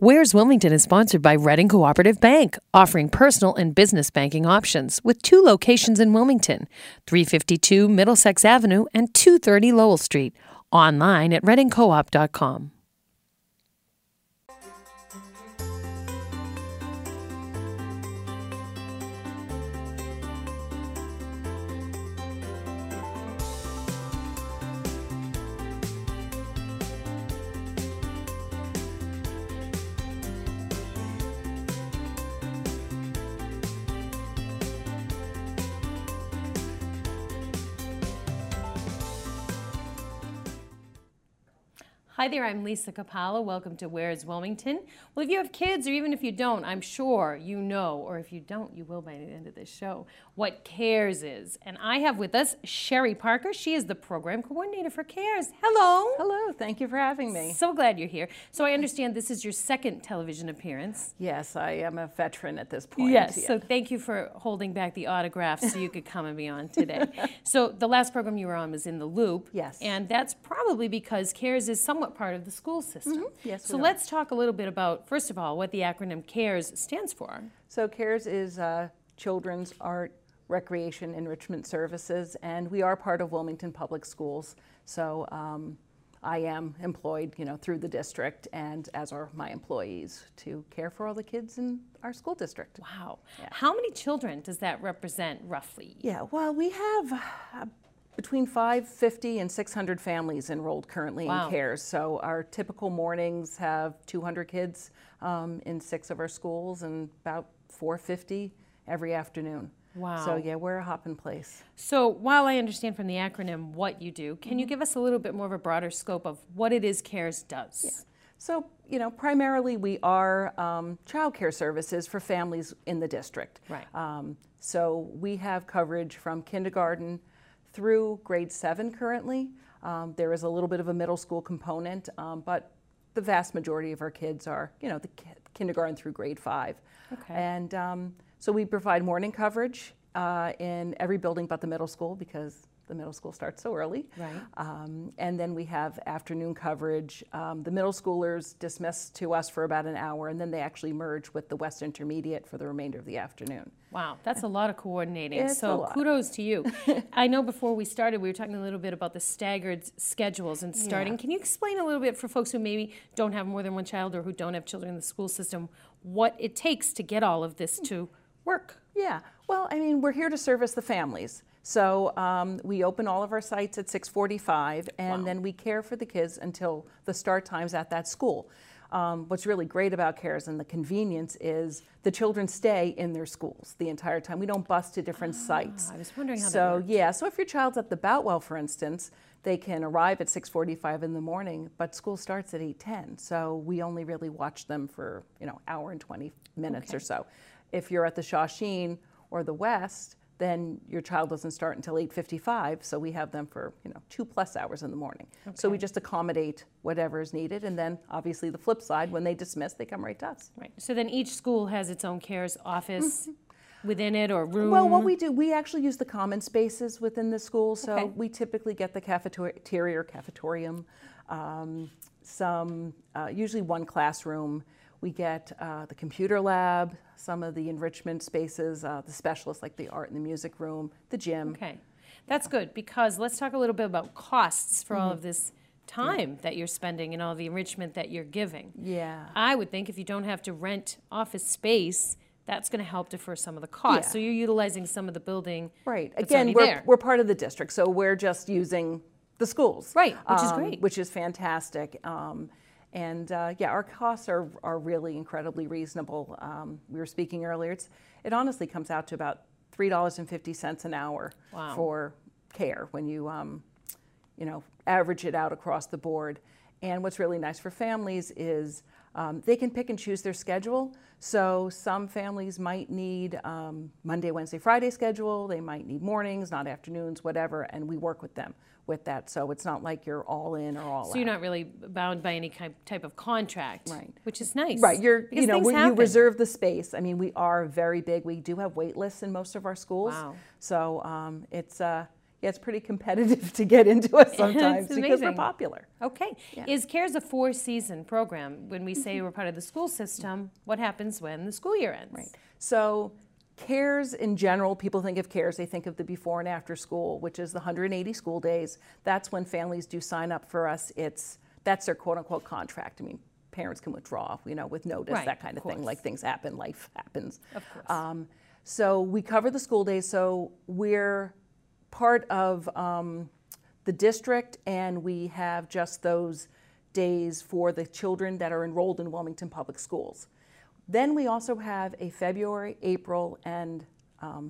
Where's Wilmington is sponsored by Reading Cooperative Bank, offering personal and business banking options with two locations in Wilmington, 352 Middlesex Avenue and 230 Lowell Street, online at readingcoop.com. Hi there, I'm Lisa Kapala. Welcome to Where's Wilmington? Well, if you have kids, or even if you don't, I'm sure you know, or if you don't, you will by the end of this show, what CARES is. And I have with us Sherry Parker. She is the program coordinator for CARES. Hello. Hello, thank you for having me. So glad you're here. So I understand this is your second television appearance. Yes, I am a veteran at this point. Yes, yeah. So thank you for holding back the autographs so you could come and be on today. So the last program you were on was In the Loop. Yes. And that's probably because CARES is somewhat part of the school system. Mm-hmm. Yes, so let's talk a little bit about, first of all, what the acronym CARES stands for. So CARES is Children's Art, Recreation, Enrichment Services, and we are part of Wilmington Public Schools. So I am employed, you know, through the district, and as are my employees, to care for all the kids in our school district. Wow. Yeah. How many children does that represent, roughly? Yeah, well, we have between 550 and 600 families enrolled currently in CARES. So our typical mornings have 200 kids in 6 of our schools and about 450 every afternoon. Wow. So yeah, we're a hopping place. So while I understand from the acronym what you do, can you give us a little bit more of a broader scope of what it is CARES does? Yeah. So, you know, primarily we are child care services for families in the district. Right. So we have coverage from kindergarten through grade 7 currently. There is a little bit of a middle school component, but the vast majority of our kids are, you know, the kindergarten through grade 5. Okay. And so we provide morning coverage in every building but the middle school, because the middle school starts so early. Right. And then we have afternoon coverage. The middle schoolers dismiss to us for about an hour, and then they actually merge with the West Intermediate for the remainder of the afternoon. Wow, that's a lot of coordinating. It's so kudos to you. I know before we started, we were talking a little bit about the staggered schedules and starting. Yeah. Can you explain a little bit for folks who maybe don't have more than one child or who don't have children in the school system, what it takes to get all of this to work? Yeah, well, I mean, we're here to service the families. So we open all of our sites at 6:45, and then we care for the kids until the start times at that school. What's really great about CARES and the convenience is the children stay in their schools the entire time. We don't bus to different sites. I was wondering how that works. Yeah, so if your child's at the Boutwell, for instance, they can arrive at 6:45 in the morning, but school starts at 8:10. So we only really watch them for, you know, hour and 20 minutes or so. If you're at the Shawsheen or the West, then your child doesn't start until 8:55, so we have them for, you know, 2+ hours in the morning. Okay. So we just accommodate whatever is needed, and then obviously the flip side, when they dismiss, they come right to us. Right. So then each school has its own CARES office within it, or room? Well, what we do, we actually use the common spaces within the school, so we typically get the cafeteria or cafetorium, usually one classroom. We get the computer lab, some of the enrichment spaces, the specialists like the art and the music room, the gym. Okay, that's good, because let's talk a little bit about costs for all of this time that you're spending and all the enrichment that you're giving. Yeah. I would think if you don't have to rent office space, that's going to help defer some of the costs. Yeah. So you're utilizing some of the building. Right. That's again, we're part of the district, so we're just using the schools. Right, which is great. Which is fantastic. And yeah, our costs are really incredibly reasonable. We were speaking earlier, it honestly comes out to about $3.50 an hour for care when you, you know, average it out across the board. And what's really nice for families is they can pick and choose their schedule. So some families might need Monday, Wednesday, Friday schedule. They might need mornings, not afternoons, whatever, and we work with them with that. So it's not like you're all in or all out. So you're not really bound by any type of contract, right? Which is nice. Right, you reserve the space. I mean, we are very big. We do have wait lists in most of our schools. Wow. So it's yeah, it's pretty competitive to get into us sometimes because we're popular. Okay. Yeah. Is CARES a four-season program? When we say we're part of the school system, what happens when the school year ends? Right. So CARES in general, people think of CARES, they think of the before and after school, which is the 180 school days. That's when families do sign up for us. That's their quote-unquote contract. I mean, parents can withdraw, you know, with notice, right, that kind of thing. Like, things happen, life happens. Of course. So we cover the school days, so we're part of the district, and we have just those days for the children that are enrolled in Wilmington Public Schools. Then we also have a February, April, and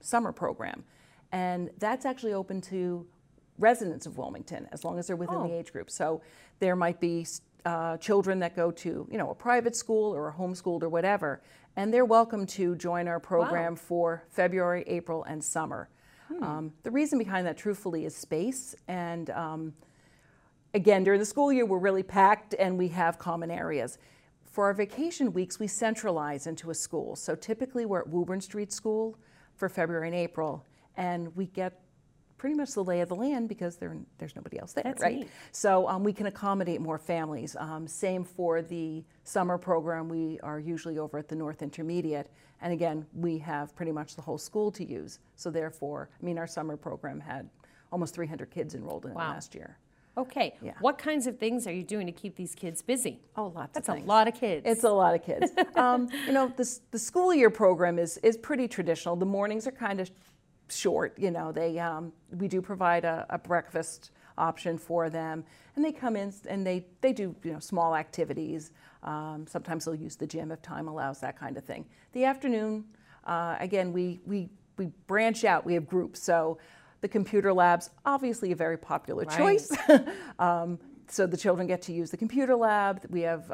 summer program, and that's actually open to residents of Wilmington as long as they're within the age group. So there might be children that go to, you know, a private school or a homeschooled or whatever, and they're welcome to join our program for February, April, and summer. The reason behind that, truthfully, is space. And again, during the school year, we're really packed and we have common areas. For our vacation weeks, we centralize into a school. So typically we're at Woburn Street School for February and April, and we get pretty much the lay of the land because there's nobody else there, right? So we can accommodate more families. Same for the summer program. We are usually over at the North Intermediate. And again, we have pretty much the whole school to use. So therefore, I mean, our summer program had almost 300 kids enrolled in it last year. Okay. Yeah. What kinds of things are you doing to keep these kids busy? Oh, lots of things. That's a lot of kids. It's a lot of kids. You know, the school year program is pretty traditional. The mornings are kind of short. You know, we do provide a breakfast option for them, and they come in and they do, you know, small activities. Sometimes they'll use the gym if time allows, that kind of thing. The afternoon, again, we branch out. We have groups. So the computer lab's obviously a very popular choice. So the children get to use the computer lab. We have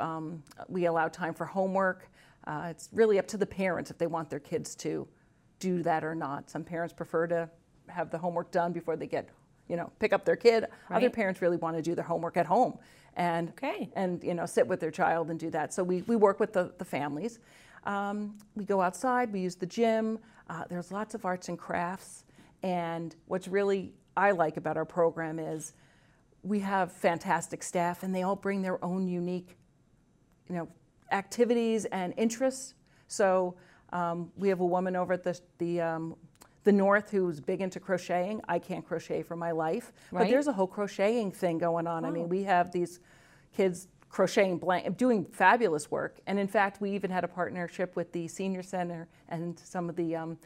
we allow time for homework. It's really up to the parents if they want their kids to do that or not. Some parents prefer to have the homework done before they get, you know, pick up their kid. Right. Other parents really want to do their homework at home and, and, you know, sit with their child and do that. So we work with the families. We go outside, we use the gym. There's lots of arts and crafts. And what's really I like about our program is we have fantastic staff, and they all bring their own unique, you know, activities and interests. So we have a woman over at the North who's big into crocheting. I can't crochet for my life, but there's a whole crocheting thing going on. I mean, we have these kids crocheting, doing fabulous work. And in fact, we even had a partnership with the Senior Center, and some of the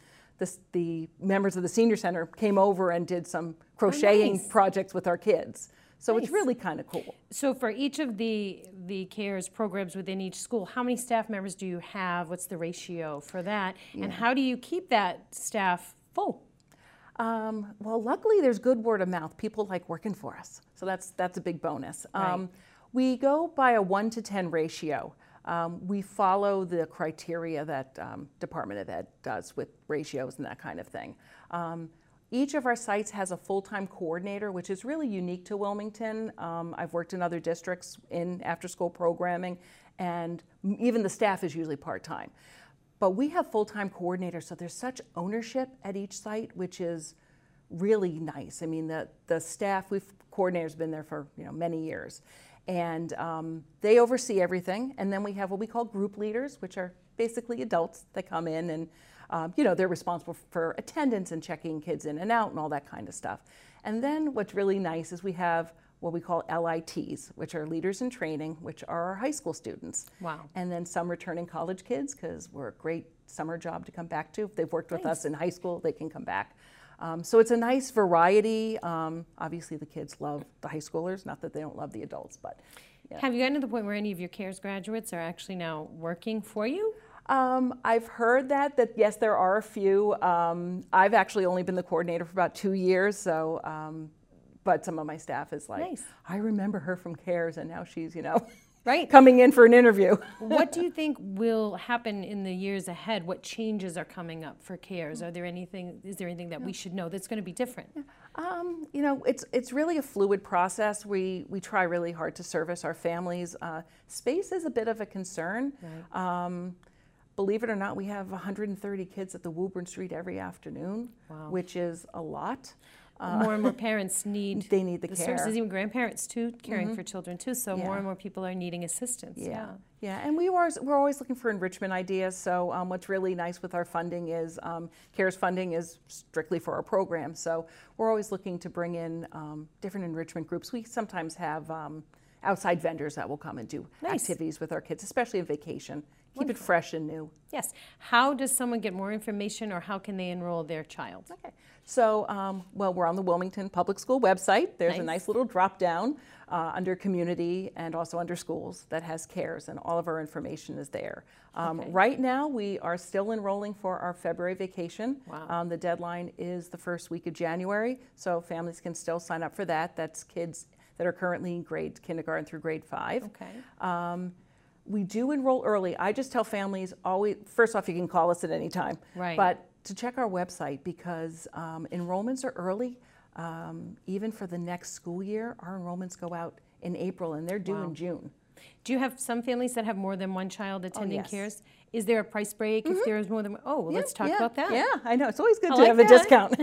members of the Senior Center came over and did some crocheting projects with our kids. So it's really kind of cool. So for each of the CARES programs within each school, how many staff members do you have? What's the ratio for that? Yeah. And how do you keep that staff full? Well, luckily there's good word of mouth. People like working for us. So that's a big bonus. We go by a 1 to 10 ratio. We follow the criteria that Department of Ed does with ratios and that kind of thing. Each of our sites has a full-time coordinator, which is really unique to Wilmington. I've worked in other districts in after-school programming, and even the staff is usually part-time. But we have full-time coordinators, so there's such ownership at each site, which is really nice. I mean, the staff, coordinator's been there for, you know, many years, and they oversee everything. And then we have what we call group leaders, which are basically adults that come in and you know, they're responsible for attendance and checking kids in and out and all that kind of stuff. And then what's really nice is we have what we call LITs, which are leaders in training, which are our high school students. Wow. And then some returning college kids, because we're a great summer job to come back to. If they've worked with us in high school, they can come back. So it's a nice variety. Obviously the kids love the high schoolers, not that they don't love the adults, but. Yeah. Have you gotten to the point where any of your CARES graduates are actually now working for you? I've heard that yes, there are a few. I've actually only been the coordinator for about 2 years, so but some of my staff is like, I remember her from CARES, and now she's, you know, coming in for an interview. What do you think will happen in the years ahead? What changes are coming up for CARES? Is there anything that we should know that's going to be different? You know, it's really a fluid process. We try really hard to service our families. Space is a bit of a concern. Believe it or not, we have 130 kids at the Woburn Street every afternoon, which is a lot. more and more parents need the care. Services, even grandparents too, caring for children too. So more and more people are needing assistance. And we're always looking for enrichment ideas. So what's really nice with our funding is CARES funding is strictly for our program. So we're always looking to bring in different enrichment groups. We sometimes have outside vendors that will come and do activities with our kids, especially on vacation. Keep it fresh and new. Yes. How does someone get more information, or how can they enroll their child? Okay. So, well, we're on the Wilmington Public School website. There's a nice little drop down under community and also under schools that has CARES, and all of our information is there. Right now, we are still enrolling for our February vacation. The deadline is the first week of January, so families can still sign up for that. That's kids that are currently in grades kindergarten through grade 5. We do enroll early. I just tell families always, first off, you can call us at any time, but to check our website, because enrollments are early. Even for the next school year, our enrollments go out in April, and they're due in June. Do you have some families that have more than one child attending CARES? Is there a price break if there's more than one? Oh, well, let's talk about that. Yeah, I know. It's always good to have a discount.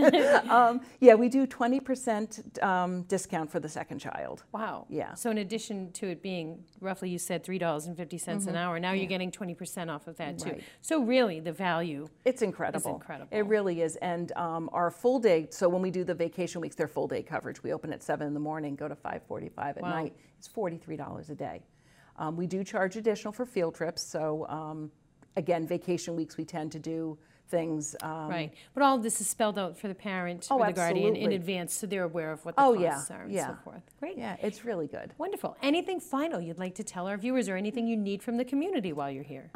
Yeah, we do 20% discount for the second child. Wow. Yeah. So in addition to it being roughly, you said $3.50 an hour, now you're getting 20% off of that too. So really the value is incredible. It really is. And our full day, so when we do the vacation weeks, they're full day coverage. We open at 7 in the morning, go to 5:45 at night. It's $43 a day. We do charge additional for field trips, so again, vacation weeks we tend to do things. But all of this is spelled out for the parent or the guardian in advance, so they're aware of what the costs are and so forth. Great. Yeah, it's really good. Wonderful. Anything final you'd like to tell our viewers, or anything you need from the community while you're here?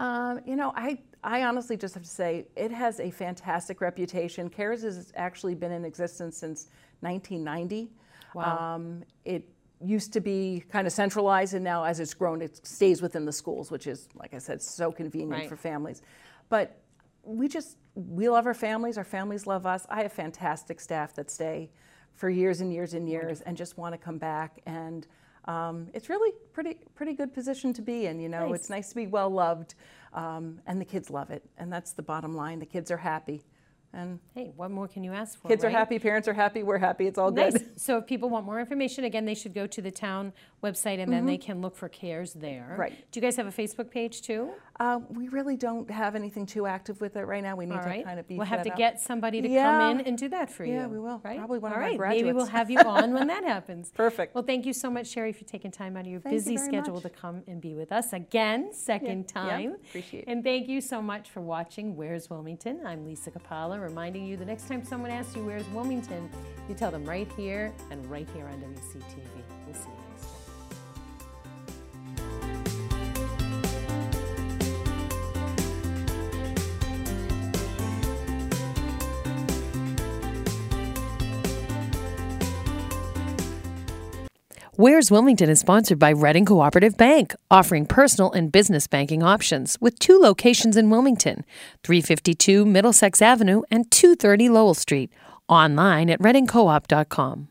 You know, I honestly just have to say it has a fantastic reputation. CARES has actually been in existence since 1990. Wow. It used to be kind of centralized, and now as it's grown, it stays within the schools, which is, like I said, so convenient for families. But we love our families love us. I have fantastic staff that stay for years and years and years and just want to come back, and it's really pretty good position to be in, you know. It's nice to be well loved, and the kids love it, and that's the bottom line. The kids are happy. And hey, what more can you ask for? Kids are happy, parents are happy, we're happy, it's all good. So if people want more information, again, they should go to the town website, and then they can look for CARES there. Do you guys have a Facebook page too? We really don't have anything too active with it right now. We need to kind of be get somebody to come in and do that for you. Yeah, we will. Probably one of our graduates. Maybe we'll have you on when that happens. Perfect. Well, thank you so much, Sherry, for taking time out of your busy schedule to come and be with us again, second time. Yeah, appreciate it. And thank you so much for watching Where's Wilmington? I'm Lisa Kapala, reminding you the next time someone asks you where's Wilmington, you tell them right here and right here on WCTV. We'll see you next time. Where's Wilmington is sponsored by Reading Cooperative Bank, offering personal and business banking options with two locations in Wilmington, 352 Middlesex Avenue and 230 Lowell Street, online at readingcoop.com.